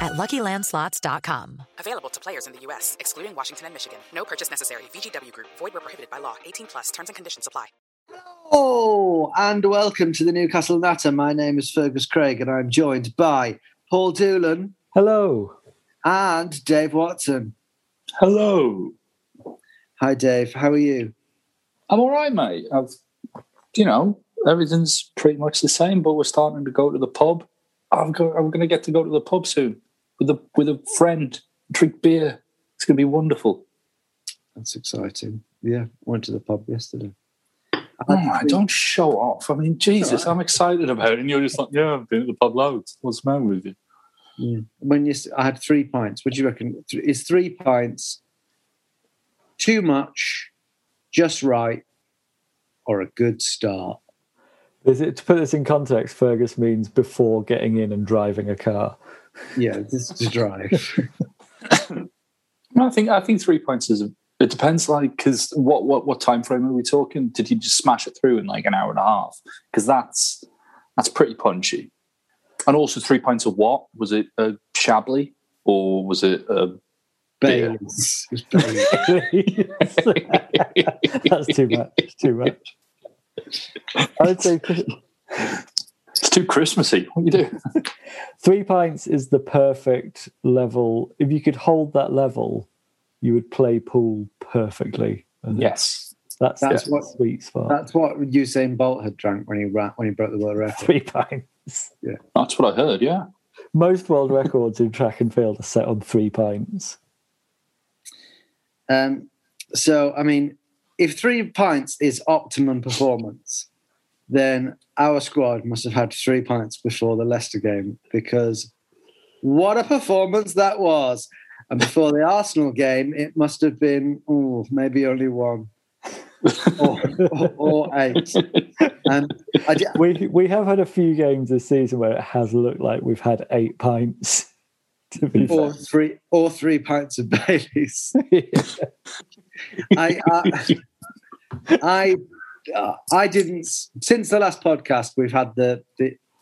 at LuckyLandSlots.com. Available to players in the U.S., excluding Washington and Michigan. No purchase necessary. VGW Group. Void where prohibited by law. 18 plus. Terms and conditions apply. Hello and welcome to the Newcastle Natter. My name is Fergus Craig and I'm joined by Paul Doolan. Hello. And Dave Watson. Hello. Hi Dave, how are you? I'm all right, mate. Everything's pretty much the same, but we're starting to go to the pub. I'm going to get to go to the pub soon with a friend, drink beer. It's going to be wonderful. That's exciting. Yeah, went to the pub yesterday. Don't show off. I mean, Jesus, I'm excited about it. And you're just like, yeah, I've been at the pub loads. What's the matter with you? Yeah. I had 3 pints. What do you reckon? Is 3 pints too much, just right, or a good start? Is it, to put this in context, Fergus means before getting in and driving a car. Yeah, this is to drive. I think 3 pints is... It depends, because what time frame are we talking? Did you just smash it through in an hour and a half? Because that's pretty punchy. And also, 3 pints of what? Was it a Chablis or was it a Baileys? That's too much. It's too much. I would say it's too Christmassy. What do you do? 3 pints is the perfect level. If you could hold that level, you would play pool perfectly. Yes, that's what sweet spot. That's what Usain Bolt had drank when he broke the world record. 3 pints. Yeah, that's what I heard. Yeah, most world records in track and field are set on 3 pints. So I mean, if 3 pints is optimum performance, then our squad must have had 3 pints before the Leicester game, because what a performance that was. And before the Arsenal game, it must have been, maybe only 1 or 8. And we have had a few games this season where it has looked like we've had 8 pints. To be or fair. 3 pints of Baileys. I didn't. Since the last podcast, we've had the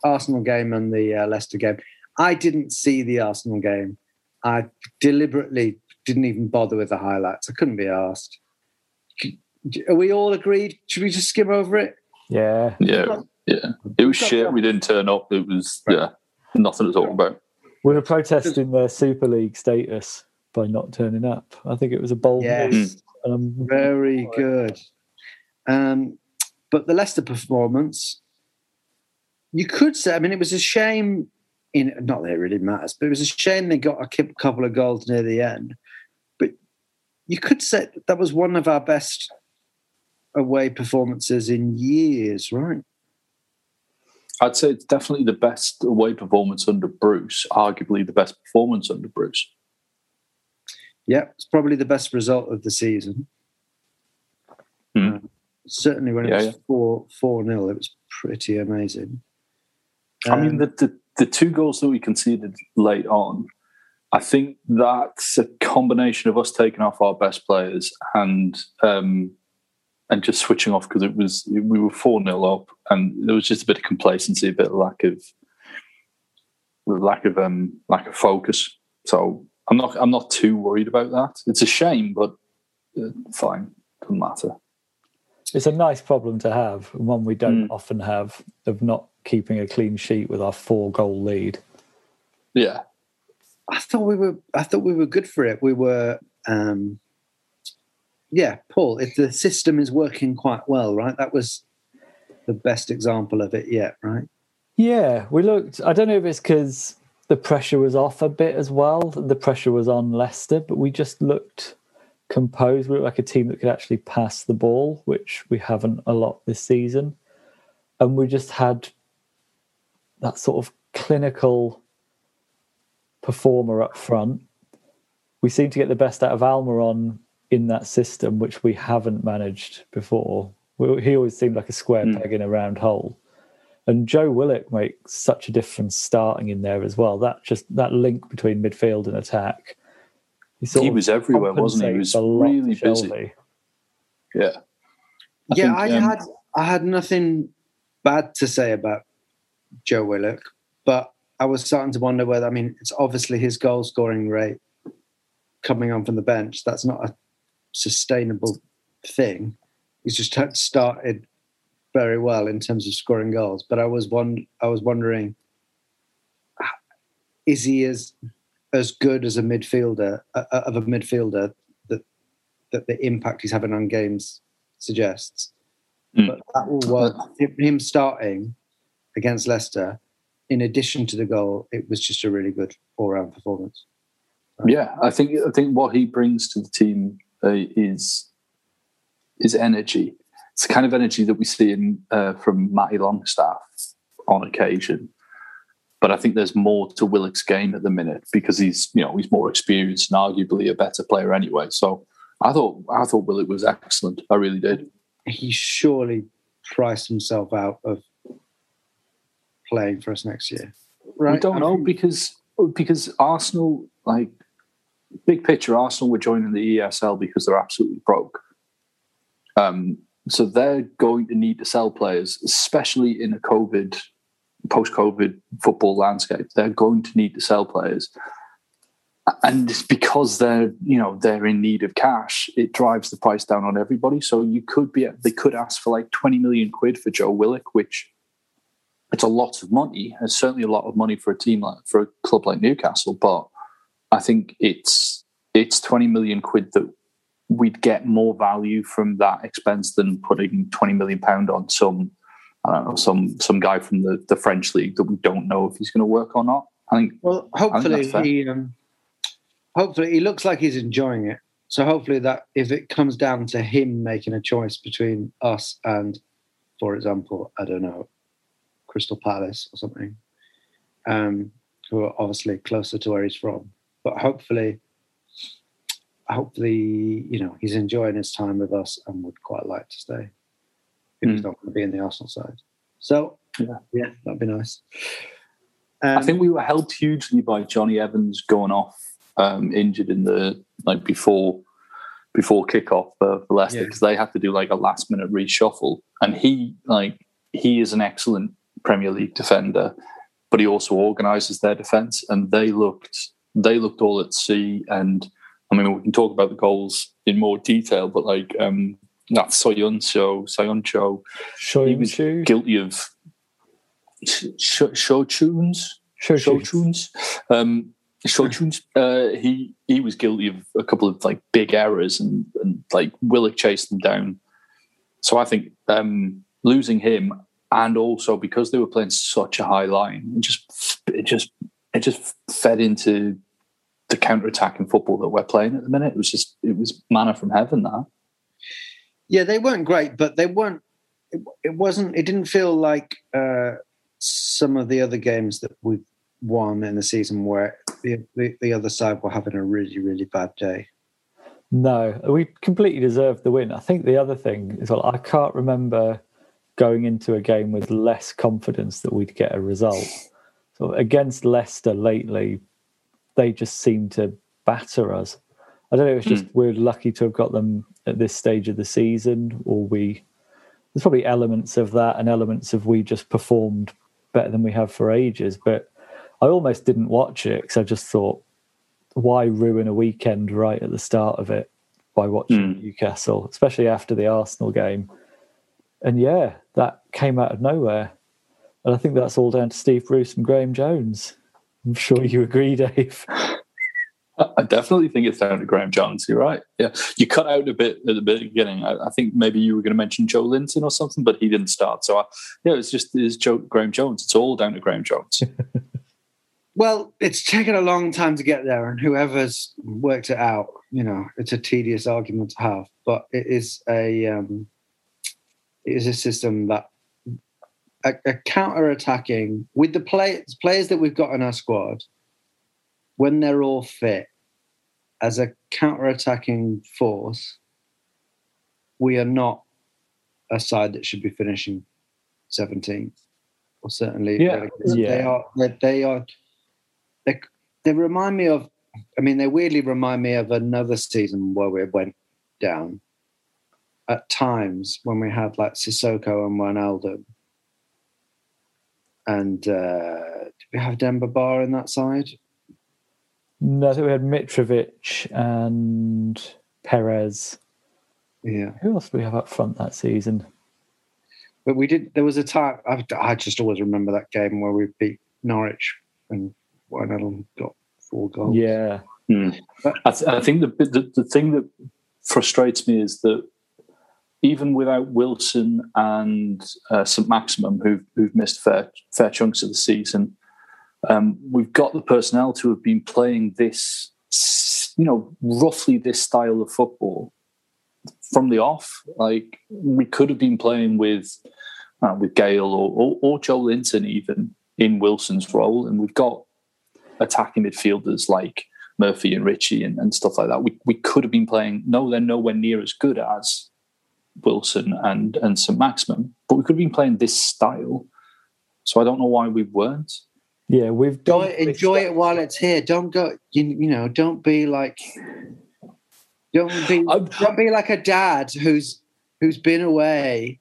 Arsenal game and the Leicester game. I didn't see the Arsenal game. I deliberately didn't even bother with the highlights. I couldn't be asked. Are we all agreed? Should we just skim over it? Yeah. Yeah. It was shit. We didn't turn up. It was, nothing to talk about. We were protesting their Super League status by not turning up. I think it was a bold move. Very good. But the Leicester performance, you could say, I mean, it was a shame... not that it really matters, but it was a shame they got a couple of goals near the end. But you could say that was one of our best away performances in years, right? I'd say it's definitely the best away performance under Bruce, arguably the best performance under Bruce. Yeah, it's probably the best result of the season. Mm. Certainly when it was 4-0, it was pretty amazing. I mean, the 2 goals that we conceded late on, I think that's a combination of us taking off our best players and and just switching off, because we were 4-0 up, and there was just a bit of complacency, a bit of lack of focus. So I'm not too worried about that. It's a shame, but fine, doesn't matter. It's a nice problem to have, and one we don't often have, of not keeping a clean sheet with our 4-goal lead. Yeah, I thought we were good for it. We were. Yeah, Paul, if the system is working quite well, right? That was the best example of it yet, right? Yeah, we looked. I don't know if it's because the pressure was off a bit as well. The pressure was on Leicester, but we just looked composed. We looked like a team that could actually pass the ball, which we haven't a lot this season. And we just had that sort of clinical performer up front. We seem to get the best out of Almiron in that system, which we haven't managed before. He always seemed like a square peg in a round hole. And Joe Willock makes such a difference starting in there as well. That link between midfield and attack. He was everywhere, wasn't he? He was really busy. Yeah. I had nothing bad to say about Joe Willock, but I was starting to wonder whether, I mean, it's obviously his goal scoring rate coming on from the bench, that's not a sustainable thing. He's just started very well in terms of scoring goals, but I was wondering, is he as good as a midfielder that the impact he's having on games suggests? But that will work. Him starting against Leicester, in addition to the goal, it was just a really good all-round performance. Right? Yeah, I think what he brings to the team is energy. It's the kind of energy that we see from Matty Longstaff on occasion, but I think there's more to Willock's game at the minute, because he's more experienced and arguably a better player anyway. So I thought Willock was excellent. I really did. He surely priced himself out of playing for us next year. Right? We don't know, because Arsenal, like, big picture, Arsenal were joining the ESL because they're absolutely broke. So they're going to need to sell players, especially in a post-COVID football landscape. They're going to need to sell players. And it's because they're in need of cash, it drives the price down on everybody. So they could ask for like 20 million quid for Joe Willock, which it's a lot of money. It's certainly a lot of money for for a club like Newcastle, but I think it's 20 million quid that we'd get more value from that expense than putting 20 million pound on some guy from the French league that we don't know if he's going to work or not. I think. Well, hopefully he looks like he's enjoying it. So hopefully that, if it comes down to him making a choice between us and, for example, I don't know, Crystal Palace or something, who are obviously closer to where he's from. But hopefully, he's enjoying his time with us and would quite like to stay. He's not going to be in the Arsenal side. So, yeah, that'd be nice. I think we were helped hugely by Johnny Evans going off injured in the before kickoff for Leicester, because they had to do like a last minute reshuffle. And he is an excellent Premier League defender, but he also organises their defence, and they looked all at sea. And I mean, we can talk about the goals in more detail, but like that Soyun Cho, he was guilty of Shochuns. He was guilty of a couple of like big errors, and like Willock chased them down. So I think losing him, and also because they were playing such a high line, it just fed into the counter-attacking football that we're playing at the minute. It was manna from heaven, that. Yeah, they weren't great, but they weren't. It didn't feel like some of the other games that we've won in the season where the other side were having a really, really bad day. No, we completely deserved the win. I think the other thing is, well, I can't remember going into a game with less confidence that we'd get a result. So against Leicester lately, they just seem to batter us. I don't know, it's just we're lucky to have got them at this stage of the season, or there's probably elements of that and elements of we just performed better than we have for ages. But I almost didn't watch it because I just thought, why ruin a weekend right at the start of it by watching Newcastle, especially after the Arsenal game? And yeah, that came out of nowhere. And I think that's all down to Steve Bruce and Graeme Jones. I'm sure you agree, Dave. I definitely think it's down to Graeme Jones. You're right. Yeah, you cut out a bit at the beginning. I think maybe you were going to mention Joelinton or something, but he didn't start. So it's Graeme Jones. It's all down to Graeme Jones. Well, it's taken a long time to get there, and whoever's worked it out, it's a tedious argument to have. But it is a system that a counter-attacking with the players that we've got in our squad. When they're all fit, as a counter-attacking force, we are not a side that should be finishing 17th, or certainly. Yeah, yeah. They remind me of. I mean, they weirdly remind me of another season where we went down. At times when we had like Sissoko and Wijnaldum, and did we have Demba Ba in that side? No, I think we had Mitrovic and Perez. Yeah. Who else did we have up front that season? But we did. There was a time. I just always remember that game where we beat Norwich and Wijnaldum got 4 goals. Yeah. Mm. I think the thing that frustrates me is that even without Wilson and Saint-Maximin, who've missed fair chunks of the season, we've got the personnel to have been playing this, roughly this style of football from the off. Like, we could have been playing with Gale or Joelinton even in Wilson's role, and we've got attacking midfielders like Murphy and Ritchie and stuff like that. We could have been playing. No, they're nowhere near as good as Wilson and Saint-Maximin, but we could have been playing this style. So I don't know why we weren't. Yeah, we've done. Enjoy it while it's here. Don't go. Don't be like. Don't be like a dad who's been away,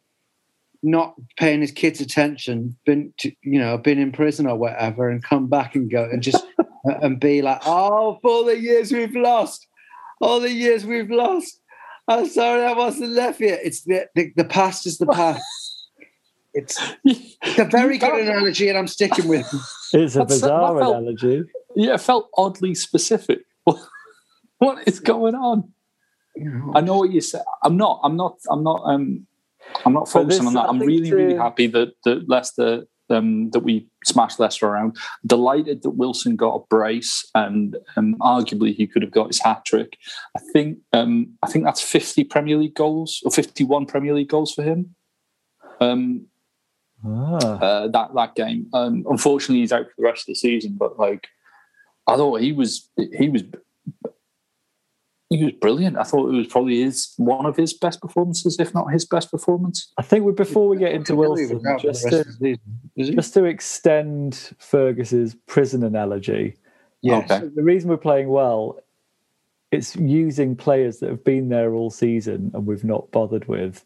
not paying his kids attention, been in prison or whatever, and come back and go and just and be like, oh, for all the years we've lost, I'm sorry, I wasn't left here. It's the past is the past. It's a very good analogy, and I'm sticking with it. It's a bizarre analogy. Yeah, it felt oddly specific. What is going on? I know what you said. I'm not focusing on that. I'm really, really happy that Leicester, that we smashed Leicester around. Delighted that Wilson got a brace, and arguably he could have got his hat trick. I think that's 50 Premier League goals or 51 Premier League goals for him. That game. Unfortunately, he's out for the rest of the season. But I thought he was brilliant. I thought it was probably one of his best performances, if not his best performance. I think before we get into Wilson, just to extend Fergus's prison analogy. Yeah, okay. So the reason we're playing well, it's using players that have been there all season and we've not bothered with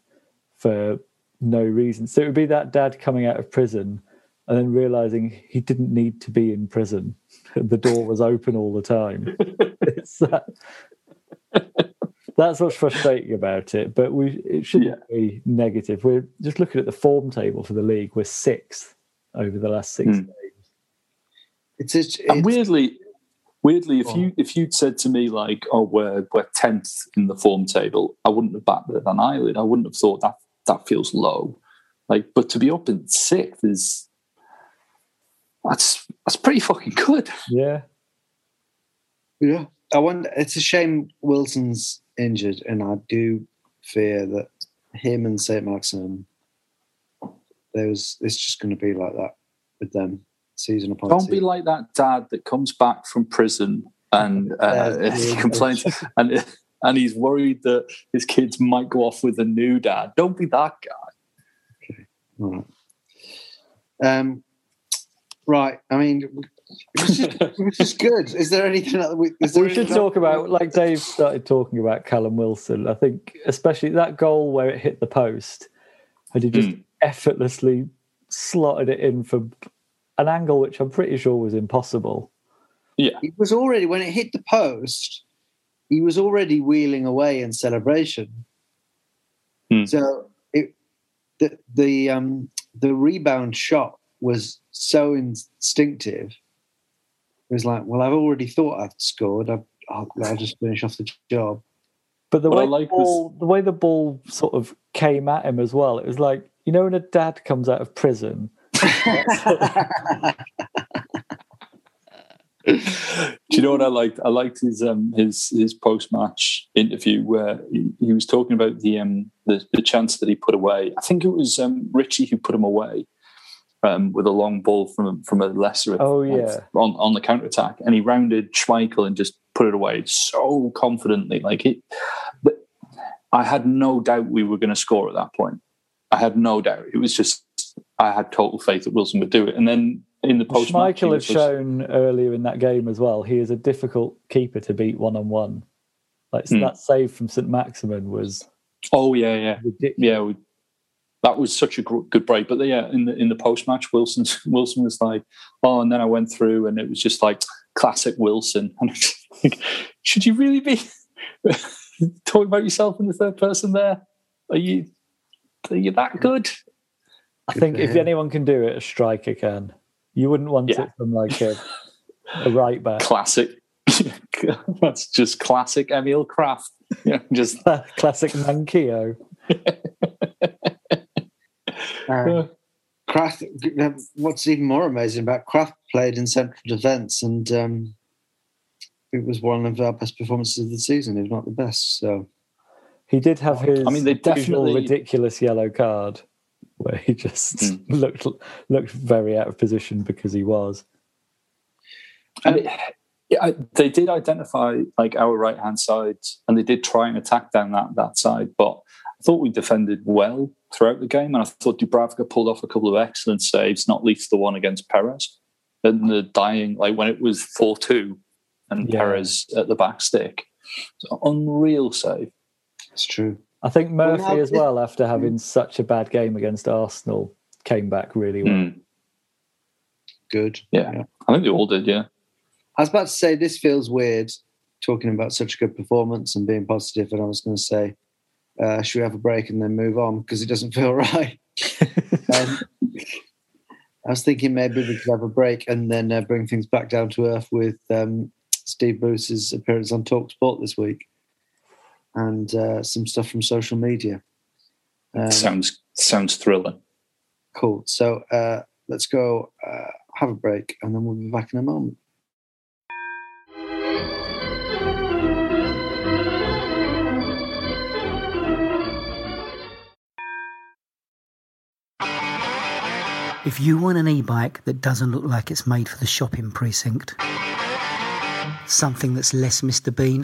for no reason. So it would be that dad coming out of prison and then realising he didn't need to be in prison. The door was open all the time. It's that. That's what's frustrating about it. But it shouldn't be negative. We're just looking at the form table for the league. We're 6th over the last 6 games. And weirdly, if you'd said to me like, "Oh, we're 10th in the form table," I wouldn't have batted an eyelid. I wouldn't have thought that. That feels low, but to be up in 6th is that's pretty fucking good. Yeah, yeah. I wonder. It's a shame Wilson's injured, and I do fear that him and Saint-Maximin, it's just going to be like that with them season upon season. Don't be like that dad that comes back from prison and he complains and. And he's worried that his kids might go off with a new dad. Don't be that guy. Okay. All right. Right. I mean, It was just good. Is there anything that we should talk about? Like Dave started talking about Callum Wilson. I think especially that goal where it hit the post and he just effortlessly slotted it in from an angle which I'm pretty sure was impossible. Yeah, it was already, when it hit the post, he was already wheeling away in celebration. So the rebound shot was so instinctive. It was like, well, I've already thought I've scored. I'll just finish off the job. But the way the ball sort of came at him as well, it was like, you know, when a dad comes out of prison. Do you know what I liked? I liked his post-match interview where he was talking about the chance that he put away. I think it was Ritchie who put him away with a long ball from a Leicester on the counter-attack, and he rounded Schmeichel and just put it away so confidently. I had no doubt we were going to score at that point. I had no doubt. It was just, I had total faith that Wilson would do it. And then in the post match, Schmeichel had shown earlier in that game as well, he is a difficult keeper to beat one-on-one. That save from Saint-Maximin was... Oh, yeah. Ridiculous. Yeah, that was such a good break. But yeah, in the post-match, Wilson was like, oh, and then I went through and it was just like, classic Wilson. And should you really be talking about yourself in the third person there? Are you that good? I think if anyone can do it, a striker can. You wouldn't want it from like a right back. Classic. That's just classic Emil Krafth. Yeah, just classic Mankio. Krafth. What's even more amazing about Krafth, played in central defence, and it was one of our best performances of the season, if not the best. So he did have his ridiculous yellow card, where he just looked very out of position because he was. And they did identify like our right hand side, and they did try and attack down that side. But I thought we defended well throughout the game, and I thought Dubravka pulled off a couple of excellent saves, not least the one against Perez, and the dying when it was 4-2, and Perez at the back stick. It's an unreal save. It's true. I think Murphy as well, after having such a bad game against Arsenal, came back really well. Good. Yeah. I think they all did, yeah. I was about to say, this feels weird, talking about such a good performance and being positive, and I was going to say, should we have a break and then move on? Because it doesn't feel right. I was thinking maybe we could have a break and then bring things back down to earth with Steve Bruce's appearance on TalkSport this week. And some stuff from social media. Sounds thrilling. Cool. So let's go have a break, and then we'll be back in a moment. If you want an e-bike that doesn't look like it's made for the shopping precinct, something that's less Mr. Bean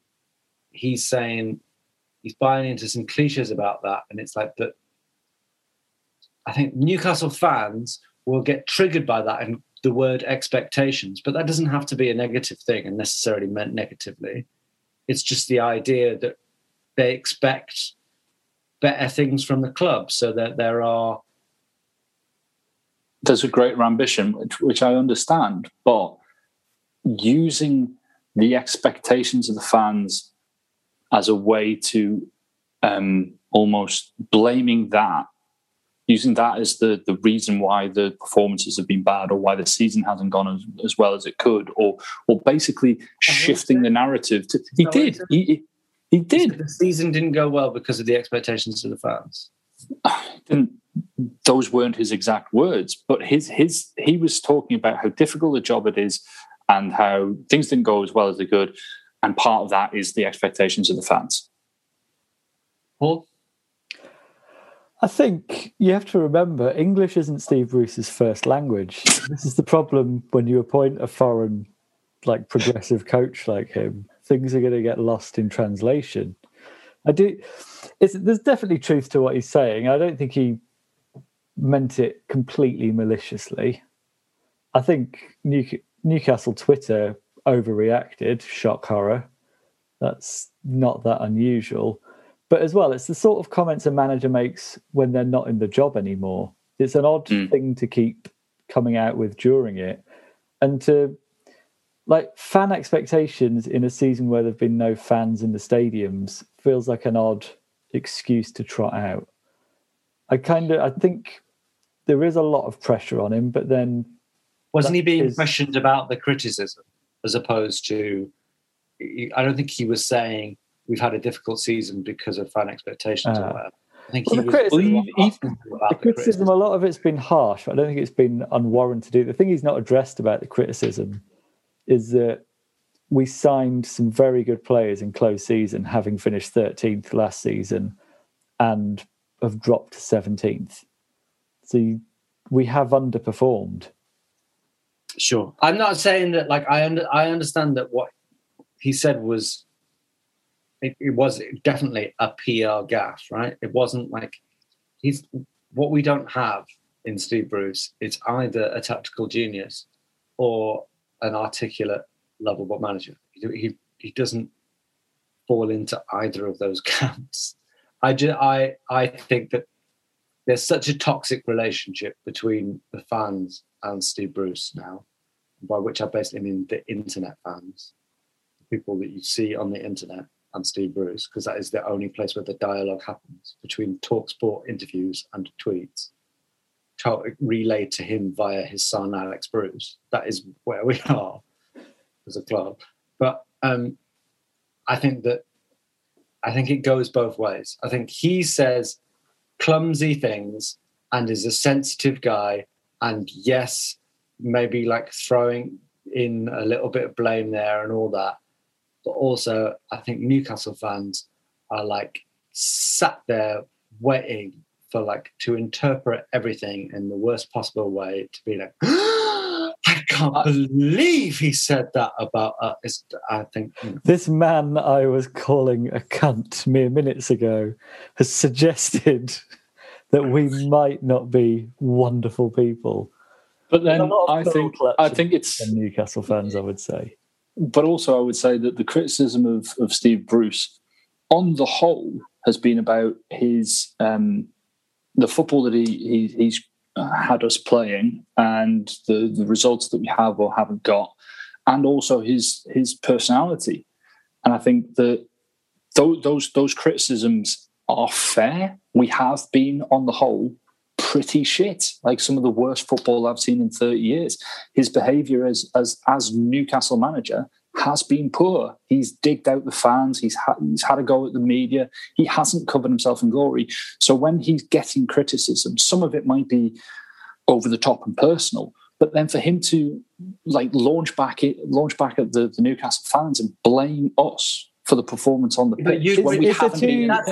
he's saying, he's buying into some cliches about that. And it's but I think Newcastle fans will get triggered by that and the word expectations, but that doesn't have to be a negative thing and necessarily meant negatively. It's just the idea that they expect better things from the club, so that there's a greater ambition, which I understand, but using the expectations of the fans as a way to almost blaming that, using that as the reason why the performances have been bad or why the season hasn't gone as well as it could, or basically shifting the narrative. He did. The season didn't go well because of the expectations of the fans. Those weren't his exact words, but he was talking about how difficult a job it is and how things didn't go as well as they could, and part of that is the expectations of the fans. Paul? I think you have to remember, English isn't Steve Bruce's first language. This is the problem when you appoint a foreign, progressive coach like him. Things are going to get lost in translation. There's definitely truth to what he's saying. I don't think he meant it completely maliciously. I think Newcastle Twitter overreacted, shock horror, That's not that unusual. But as well, it's the sort of comments a manager makes when they're not in the job anymore. It's an odd thing to keep coming out with during it. And to, like, fan expectations in a season where there've been no fans in the stadiums feels like an odd excuse to trot out. I think there is a lot of pressure on him, but then... Wasn't he being questioned about the criticism as opposed to... I don't think he was saying we've had a difficult season because of fan expectations or whatever. I think the criticism, a lot of it's been harsh, but I don't think it's been unwarranted. The thing he's not addressed about the criticism is that we signed some very good players in close season, having finished 13th last season and have dropped to 17th. So we have underperformed. Sure. I'm not saying that, like, I understand that what he said was, it was definitely a PR gaffe, right? It wasn't like what we don't have in Steve Bruce, it's either a tactical genius or an articulate, lovable manager. He doesn't fall into either of those camps. I think that there's such a toxic relationship between the fans and Steve Bruce now, by which I basically mean the internet fans, the people that you see on the internet, and Steve Bruce, because that is the only place where the dialogue happens between TalkSport interviews and tweets relayed to him via his son Alex Bruce. That is where we are as a club. But I think it goes both ways. I think he says clumsy things and is a sensitive guy, and yes, maybe like throwing in a little bit of blame there and all that. But also, I think Newcastle fans are like sat there waiting for like to interpret everything in the worst possible way, to be like, oh, I can't believe he said that about us. I think this man I was calling a cunt mere minutes ago has suggested that we might not be wonderful people. But then I think it's Newcastle fans, I would say. But also I would say that the criticism of Steve Bruce on the whole has been about his the football that he's had us playing and the results that we have or haven't got, and also his personality. And I think that those criticisms are fair. We have been, on the whole, pretty shit, like some of the worst football I've seen in 30 years. His behaviour as Newcastle manager has been poor. He's digged out the fans, he's had a go at the media, he hasn't covered himself in glory. So when he's getting criticism, some of it might be over the top and personal, but then for him to like launch back at the Newcastle fans and blame us for the performance on the pitch when we haven't been... That's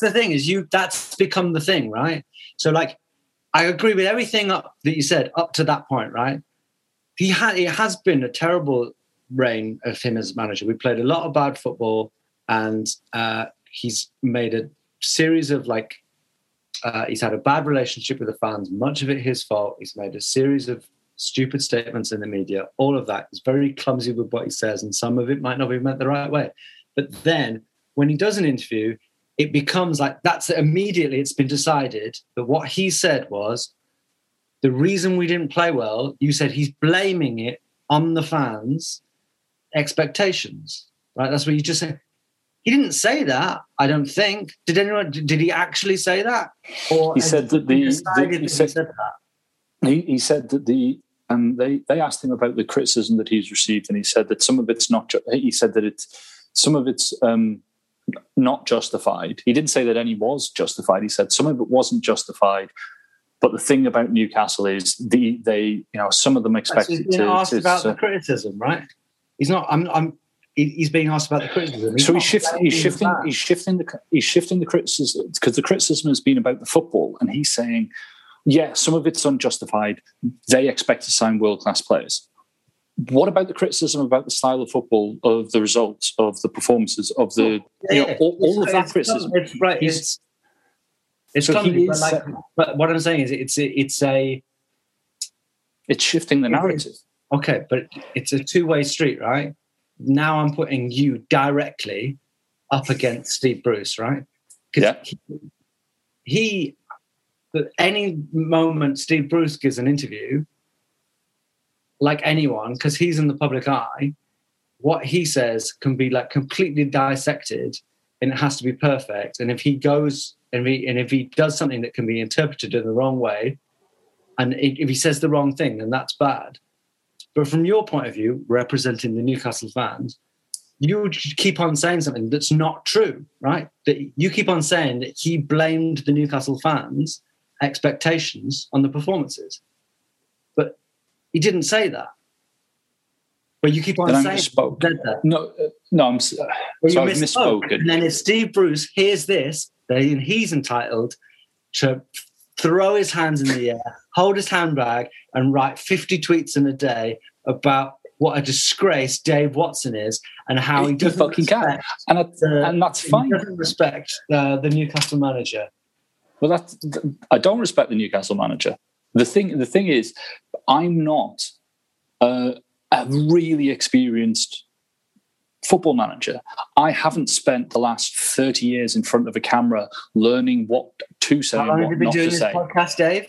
the thing. That's become the thing, right? So, like, I agree with everything that you said up to that point, right? It has been a terrible reign of him as manager. We played a lot of bad football, and he's made a series of, like, he's had a bad relationship with the fans, much of it his fault. He's made a series of stupid statements in the media, all of that. He's very clumsy with what he says, and some of it might not be meant the right way. But then, when he does an interview... it becomes like that's immediately it's been decided that what he said was the reason we didn't play well. You said he's blaming it on the fans' expectations, right? That's what you just said. He didn't say that, I don't think. Did anyone? Did he actually say that? Or he said that he said that they asked him about the criticism that he's received, and he said that some of it's not. He said that it's some of it's. Not justified. He didn't say that any was justified. He said some of it wasn't justified. But the thing about Newcastle is some of them expected to... He's being asked about the criticism, right? He's not... He's being asked about the criticism. So he's shifting the criticism, because the criticism has been about the football, and he's saying, yeah, some of it's unjustified. They expect to sign world-class players. What about the criticism about the style of football, of the results, of the performances, of the all of that criticism? It's right. It's comedy, but what I'm saying is it's shifting the narrative. Okay, but it's a two-way street, right? now I'm putting you directly up against Steve Bruce, right? Yeah. He, at any moment Steve Bruce gives an interview, like anyone, because he's in the public eye, what he says can be like completely dissected, and it has to be perfect. And if he goes and if he does something that can be interpreted in the wrong way, and if he says the wrong thing, then that's bad. But from your point of view, representing the Newcastle fans, you keep on saying something that's not true, right? That you keep on saying that he blamed the Newcastle fans' expectations on the performances. But he didn't say that. But you keep on saying that. No, I'm sorry, I've misspoken. And then if Steve Bruce hears this, then he's entitled to throw his hands in the air, hold his handbag, and write 50 tweets in a day about what a disgrace Dave Watson is and how he doesn't fucking care. And that's fine. He doesn't respect the Newcastle manager. Well, I don't respect the Newcastle manager. The thing is, I'm not a really experienced football manager. I haven't spent the last 30 years in front of a camera learning what to say and what not to say. How long have you been doing this podcast, Dave?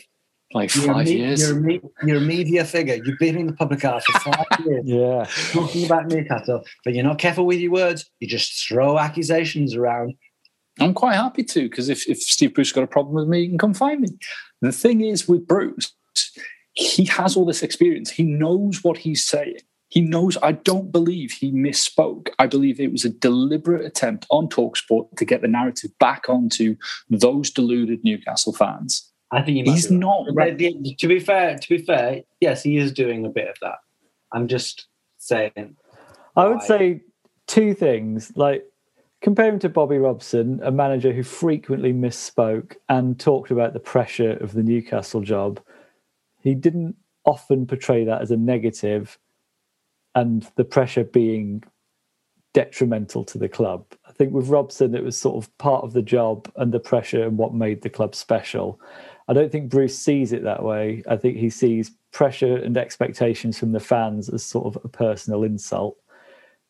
Like 5 years. You're a media figure. You've been in the public eye for 5 years. Yeah. Talking about Newcastle, but you're not careful with your words. You just throw accusations around. I'm quite happy to, because if Steve Bruce got a problem with me, he can come find me. The thing is with Bruce, he has all this experience. He knows what he's saying. He knows. I don't believe he misspoke. I believe it was a deliberate attempt on TalkSport to get the narrative back onto those deluded Newcastle fans. I think he's not. Right. To be fair, yes, he is doing a bit of that. I'm just saying. I would say two things. Like, compare him to Bobby Robson, a manager who frequently misspoke and talked about the pressure of the Newcastle job. He didn't often portray that as a negative, and the pressure being detrimental to the club. I think with Robson, it was sort of part of the job and the pressure and what made the club special. I don't think Bruce sees it that way. I think he sees pressure and expectations from the fans as sort of a personal insult.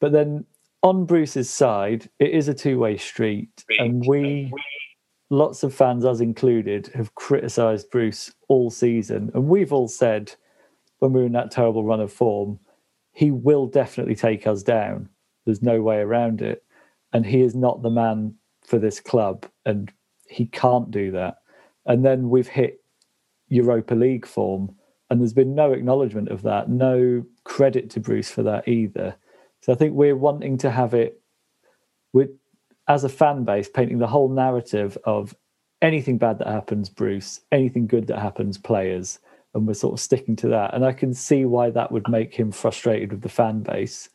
But then on Bruce's side, it is a two-way street. And we, lots of fans, us included, have criticised Bruce all season. And we've all said, when we were in that terrible run of form, he will definitely take us down. There's no way around it. And he is not the man for this club. And he can't do that. And then we've hit Europa League form. And there's been no acknowledgement of that. No credit to Bruce for that either. So I think we're wanting to have it with, as a fan base, painting the whole narrative of anything bad that happens, Bruce, anything good that happens, players. And we're sort of sticking to that. And I can see why that would make him frustrated with the fan base.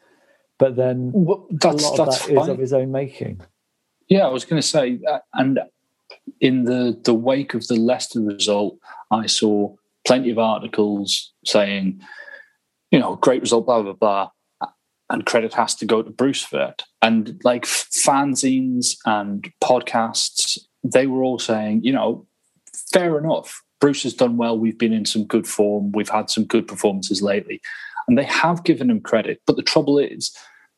But then a lot of that is of his own making. Yeah, I was going to say, and in the wake of the Leicester result, I saw plenty of articles saying, you know, great result, blah, blah, blah. And credit has to go to Bruce for it. And like fanzines and podcasts, they were all saying, you know, fair enough. Bruce has done well. We've been in some good form. We've had some good performances lately. And they have given him credit. But the trouble is,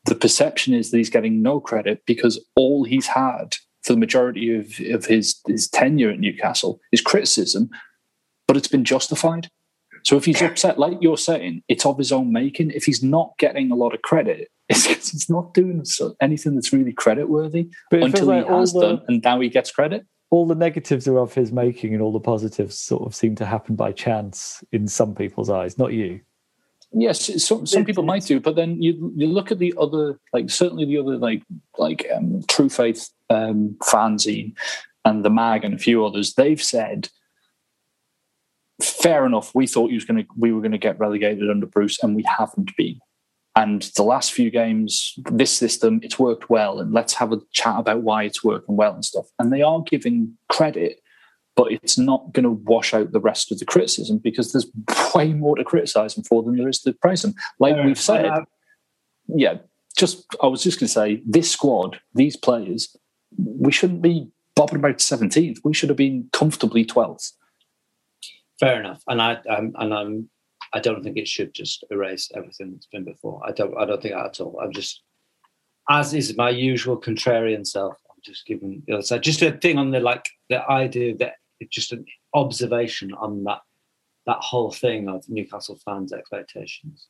the perception is that he's getting no credit because all he's had for the majority of his tenure at Newcastle is criticism, but it's been justified. So if he's upset, like you're saying, it's of his own making. If he's not getting a lot of credit, it's because he's not doing anything that's really credit-worthy until he has done, and now he gets credit. All the negatives are of his making and all the positives sort of seem to happen by chance in some people's eyes, not you. Yes, some people might do, but then you look at the other, like certainly the other like True Faith fanzine and the Mag and a few others, they've said, fair enough, we thought we were going to get relegated under Bruce and we haven't been. And the last few games, this system, it's worked well, and let's have a chat about why it's working well and stuff. And they are giving credit, but it's not going to wash out the rest of the criticism because there's way more to criticise them for than there is to praise them. Like we've said, I was just going to say, this squad, these players, we shouldn't be bobbing about 17th. We should have been comfortably 12th. Fair enough, and I'm I don't think it should just erase everything that's been before. I don't think that at all. I'm just, as is my usual contrarian self, I'm just giving the other side. Just a thing on the idea that it's just an observation on that whole thing of Newcastle fans' expectations.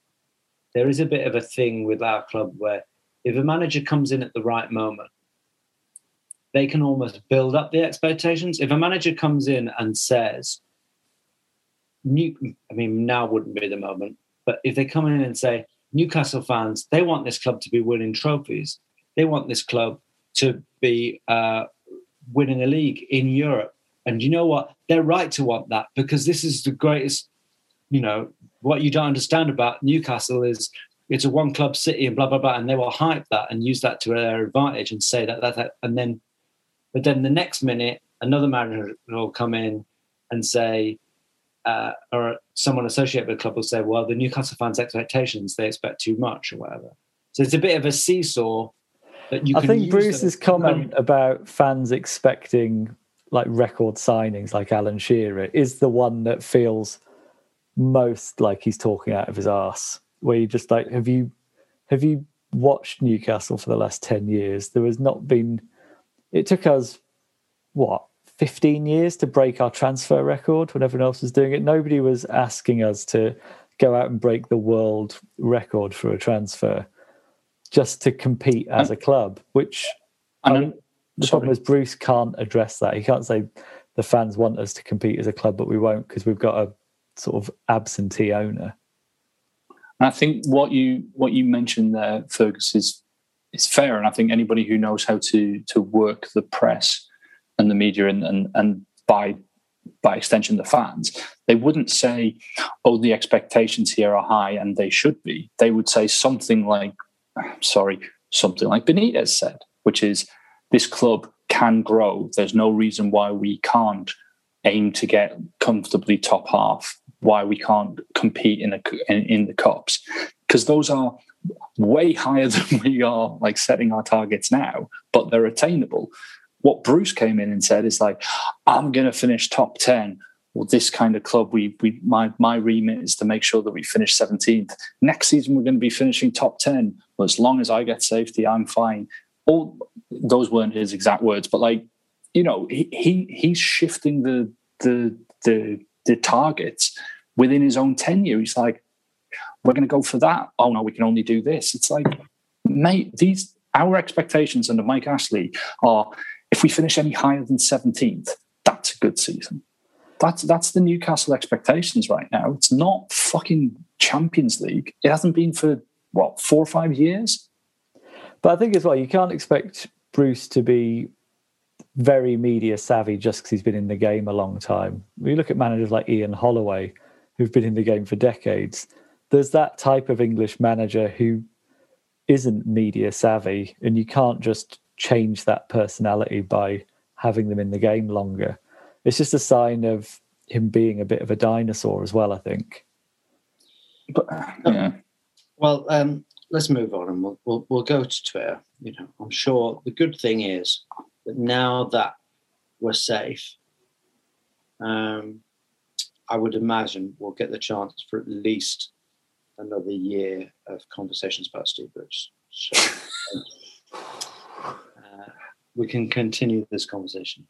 There is a bit of a thing with our club where if a manager comes in at the right moment, they can almost build up the expectations. If a manager comes in and says, now wouldn't be the moment, but if they come in and say, Newcastle fans, they want this club to be winning trophies. They want this club to be winning a league in Europe. And you know what? They're right to want that, because this is the greatest, what you don't understand about Newcastle is it's a one-club city and blah, blah, blah, and they will hype that and use that to their advantage and say that. But then the next minute, another manager will come in and say, or someone associated with the club will say, well, the Newcastle fans' expectations, they expect too much or whatever. So it's a bit of a seesaw that you can use. I think Bruce's comment about fans expecting record signings like Alan Shearer is the one that feels most like he's talking out of his arse, where you just have you watched Newcastle for the last 10 years? There has not been... It took us, 15 years to break our transfer record when everyone else was doing it. Nobody was asking us to go out and break the world record for a transfer just to compete as a club, which the problem is Bruce can't address that. He can't say the fans want us to compete as a club, but we won't because we've got a sort of absentee owner. And I think what you mentioned there, Fergus, is fair. And I think anybody who knows how to work the press and the media and by extension the fans, they wouldn't say, oh, the expectations here are high and they should be. They would say something like Benitez said, which is, this club can grow. There's no reason why we can't aim to get comfortably top half, why we can't compete in the cups. Because those are way higher than we are setting our targets now, but they're attainable. What Bruce came in and said is I'm going to finish top 10. Well, this kind of club, my remit is to make sure that we finish 17th. Next season, we're going to be finishing top 10. Well, as long as I get safety, I'm fine. All those weren't his exact words, but he's shifting the targets within his own tenure. He's we're going to go for that. Oh no, we can only do this. It's mate, our expectations under Mike Ashley are, if we finish any higher than 17th, that's a good season. That's the Newcastle expectations right now. It's not fucking Champions League. It hasn't been for 4 or 5 years. But I think as well, you can't expect Bruce to be very media savvy just because he's been in the game a long time. We look at managers like Ian Holloway, who've been in the game for decades. There's that type of English manager who isn't media savvy, and you can't just change that personality by having them in the game longer. It's just a sign of him being a bit of a dinosaur as well, I think. But, yeah. Well, let's move on and we'll go to Twitter. I'm sure the good thing is that now that we're safe, I would imagine we'll get the chance for at least another year of conversations about Steve Bruce. So, we can continue this conversation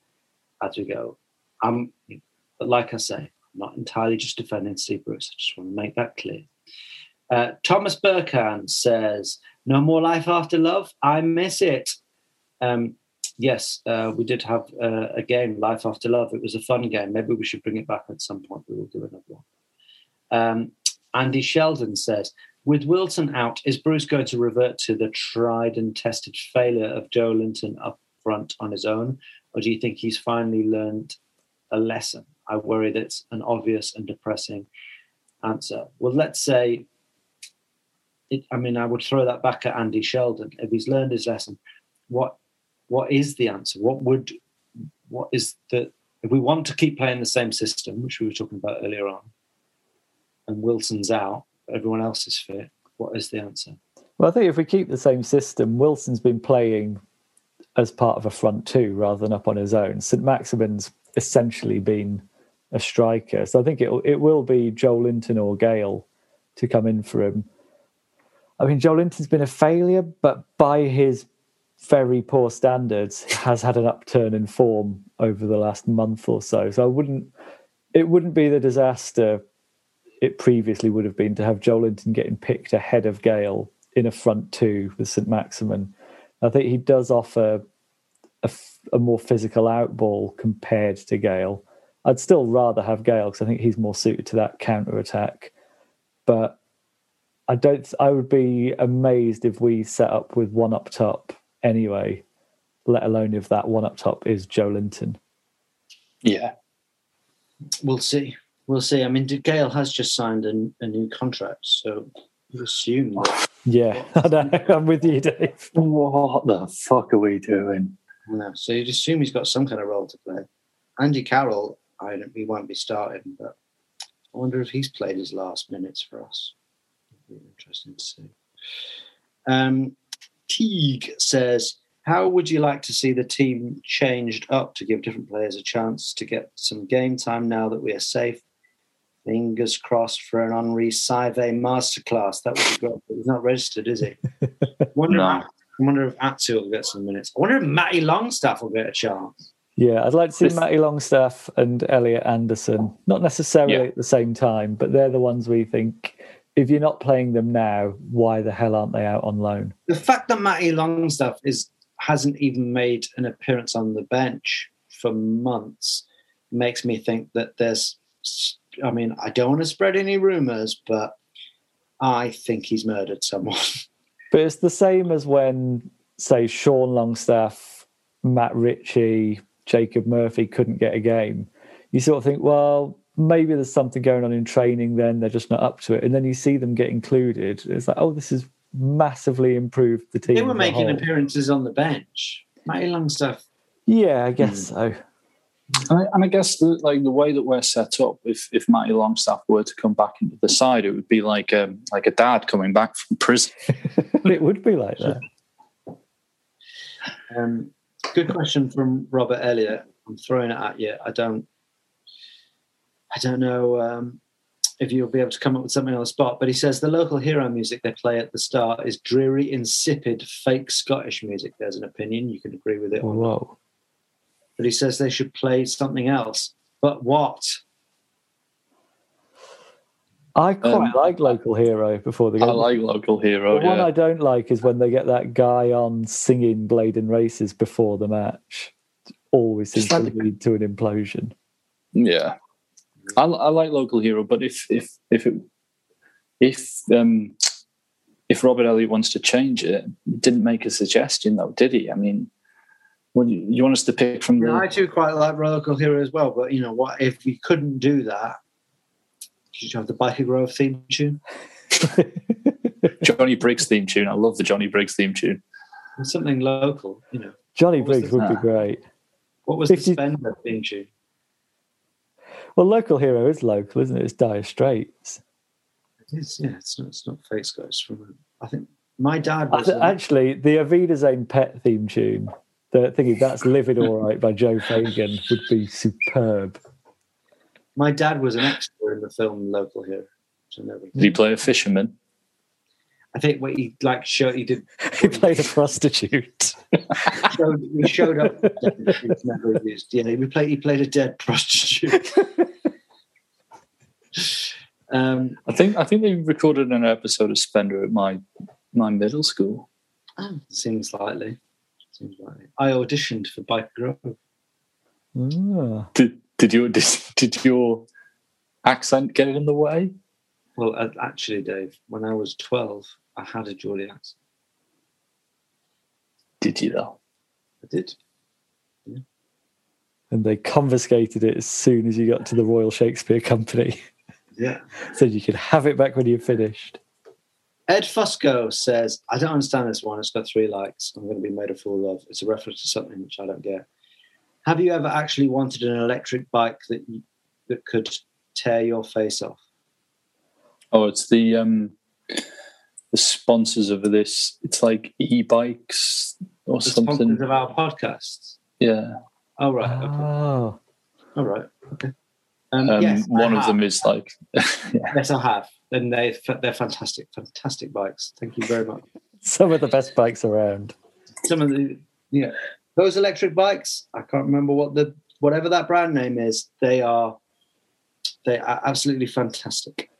as we go. But like I say, I'm not entirely just defending Steve Bruce. I just want to make that clear. Thomas Burkhan says, no more life after love. I miss it. Yes, we did have a game, Life After Love. It was a fun game. Maybe we should bring it back at some point. We will do another one. Andy Sheldon says, with Wilson out, is Bruce going to revert to the tried and tested failure of Joelinton up front on his own? Or do you think he's finally learned a lesson? I worry that's an obvious and depressing answer. Well, let's say, I would throw that back at Andy Sheldon. If he's learned his lesson, what is the answer? If we want to keep playing the same system, which we were talking about earlier on, and Wilson's out, everyone else is fit, what is the answer? Well, I think if we keep the same system, Wilson's been playing as part of a front two rather than up on his own. Saint-Maximin's essentially been a striker. So I think it will be Joelinton or Gale to come in for him. I mean, Joelinton's been a failure, but by his very poor standards, has had an upturn in form over the last month or so. So it wouldn't be the disaster it previously would have been to have Joelinton getting picked ahead of Gale in a front two with Saint-Maximin. I think he does offer a more physical outball compared to Gale. I'd still rather have Gale because I think he's more suited to that counter-attack. But I would be amazed if we set up with one up top anyway, let alone if that one up top is Joelinton. Yeah. We'll see. I mean, Gale has just signed a new contract, so you assume that. Yeah, I know. I'm with you, Dave. What the fuck are we doing? No, so you'd assume he's got some kind of role to play. Andy Carroll, he won't be starting, but I wonder if he's played his last minutes for us. It'd be interesting to see. Teague says, how would you like to see the team changed up to give different players a chance to get some game time now that we are safe? Fingers crossed for an Henri Saive masterclass. That would be great, but he's not registered, is he? I wonder if Atsu will get some minutes. I wonder if Matty Longstaff will get a chance. Yeah, I'd like to see Matty Longstaff and Elliot Anderson. Not necessarily at the same time, but they're the ones we think, if you're not playing them now, why the hell aren't they out on loan? The fact that Matty Longstaff hasn't even made an appearance on the bench for months makes me think that there's... I mean, I don't want to spread any rumours, but I think he's murdered someone. But it's the same as when, say, Sean Longstaff, Matt Ritchie, Jacob Murphy couldn't get a game. You sort of think, well, maybe there's something going on in training then, they're just not up to it. And then you see them get included. It's like, oh, this has massively improved the team. They were making appearances on the bench. Matty Longstaff. Yeah, I guess so. And I guess the way that we're set up, if Matty Longstaff were to come back into the side, it would be like a dad coming back from prison. It would be like that. Good question from Robert Elliott. I'm throwing it at you. I don't know if you'll be able to come up with something on the spot, but he says the local hero music they play at the start is dreary, insipid, fake Scottish music. There's an opinion. You can agree with it or not. But he says they should play something else. But what? I quite like Local Hero before the game. I like Local Hero, The one I don't like is when they get that guy on singing Blade and Races before the match. Always seems to lead to an implosion. Yeah. I like Local Hero, but if Robert Elliott wants to change it, he didn't make a suggestion, though, did he? I mean... Well, you want us to pick from I do quite like Local Hero as well, but you know what? If we couldn't do that, should you have the Byker Grove theme tune? Johnny Briggs theme tune. I love the Johnny Briggs theme tune. And something local, you know. Johnny Briggs would be great. What was the Spender theme tune? Well, Local Hero is local, isn't it? It's Dire Straits. It is, yeah. It's not fake Scottish. I think my dad was... Actually, the Avida's Pet theme tune... The thing is, that's Livid All Right by Joe Fagan would be superb. My dad was an extra in the film Local Hero. Did he play a fisherman? I think what he he did. He played a prostitute. He showed up. Never used. Yeah, he played a dead prostitute. I think they recorded an episode of Spender at my middle school. Oh, seems likely. I auditioned for Byker Grove. Ah. Did your accent get in the way? Well, actually, Dave, when I was 12, I had a Geordie accent. Did you though? I did. Yeah. And they confiscated it as soon as you got to the Royal Shakespeare Company. Yeah. So you could have it back when you finished. Ed Fusco says, I don't understand this one. It's got 3 likes. I'm going to be made a fool of. It's a reference to something which I don't get. Have you ever actually wanted an electric bike that could tear your face off? Oh, it's the sponsors of this. It's like e-bikes or something. Sponsors of our podcasts? Yeah. Oh, right. Okay. Oh. All right. Okay. Yes, one of them is like... Yes, I have. And they're fantastic, fantastic bikes. Thank you very much. Some of the best bikes around. Some of the... Yeah. Those electric bikes, I can't remember whatever that brand name is, they are absolutely fantastic.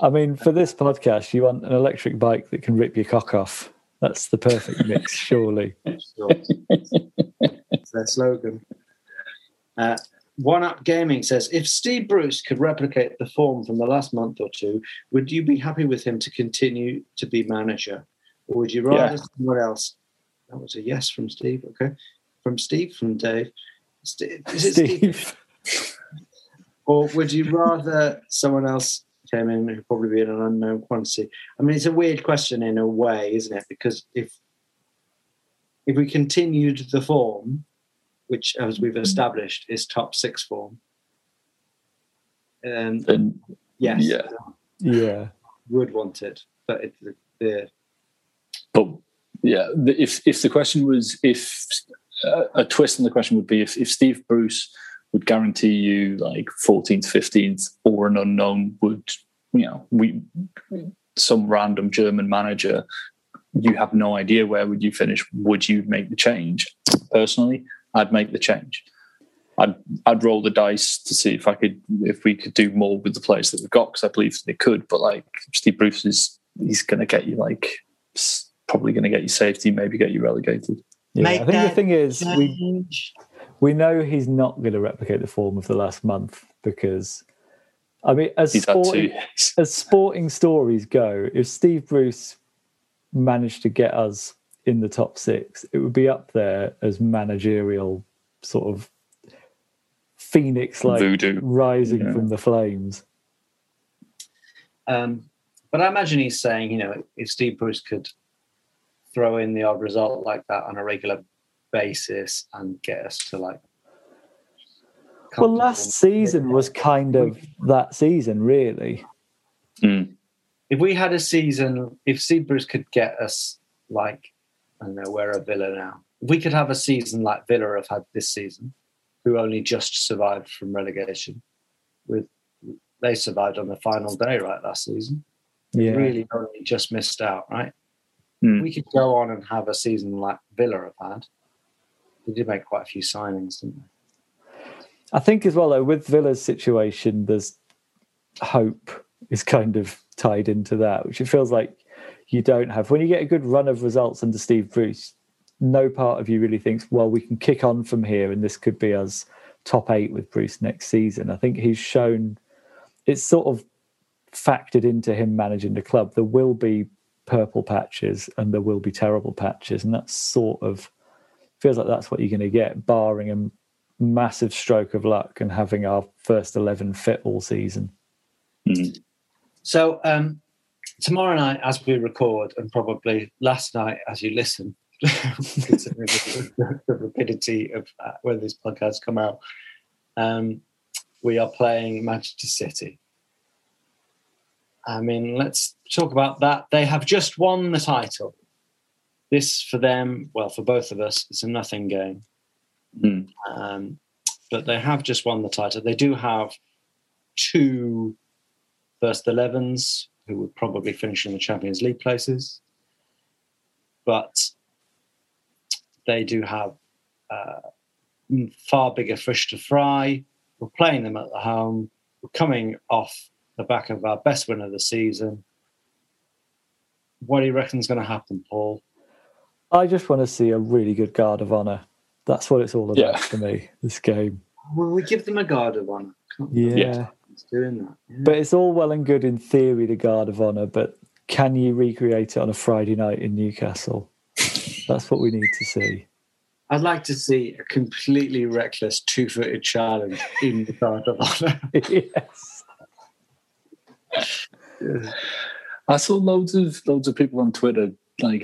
I mean, for this podcast, you want an electric bike that can rip your cock off. That's the perfect mix, surely. Sure. It's their slogan. One Up Gaming says, if Steve Bruce could replicate the form from the last month or two, would you be happy with him to continue to be manager? Or would you rather someone else? That was a yes from Steve, okay. From Steve, from Dave. Is it Steve? Or would you rather someone else came in who'd probably be in an unknown quantity? I mean, it's a weird question in a way, isn't it? Because if we continued the form, which, as we've established, is top six form, then yes. Yeah. Would want it. But it's the... But, yeah, if the question was... if a twist on the question would be if Steve Bruce... would guarantee you like 14th, 15th, or an unknown would, some random German manager, you have no idea where would you finish. Would you make the change? Personally, I'd make the change. I'd roll the dice to see if we could do more with the players that we've got, because I believe they could. But like Steve Bruce he's going to get you probably going to get you safety, maybe get you relegated. Yeah, I think the thing is we know he's not going to replicate the form of the last month because, I mean, as sporting stories go, if Steve Bruce managed to get us in the top six, it would be up there as managerial sort of phoenix-like voodoo rising from the flames. But I imagine he's saying, if Steve Bruce could throw in the odd result like that on a regular basis and get us to last season was kind of that season, really. If we had a season, if Steve Bruce could get us we're a Villa now, if we could have a season like Villa have had this season, who only just survived from relegation, they survived on the final day right last season. Yeah. Really only just missed out, right? We could go on and have a season like Villa have had. They did make quite a few signings, didn't they? I think as well, though, with Villa's situation, there's hope is kind of tied into that, which it feels like you don't have. When you get a good run of results under Steve Bruce, no part of you really thinks, well, we can kick on from here and this could be us top eight with Bruce next season. I think he's shown it's sort of factored into him managing the club. There will be purple patches and there will be terrible patches, and that's sort of feels like that's what you're going to get, barring a massive stroke of luck and having our first 11 fit all season. So tomorrow night as we record, and probably last night as you listen, considering the rapidity of when these podcasts come out, we are playing Manchester City. I mean, let's talk about that. They have just won the title. This, for them, well, for both of us, it's a nothing game. But they have just won the title. They do have two first 11s who would probably finish in the Champions League places. But they do have far bigger fish to fry. We're playing them at home. We're coming off the back of our best win of the season. What do you reckon is going to happen, Paul? I just want to see a really good guard of honour. That's what it's all about for me, this game. Well, we give them a guard of honour. Yeah. It's doing that. Yeah. But it's all well and good in theory, the guard of honour, but can you recreate it on a Friday night in Newcastle? That's what we need to see. I'd like to see a completely reckless two-footed challenge in the guard of honour. Yes. Yeah. I saw loads of people on Twitter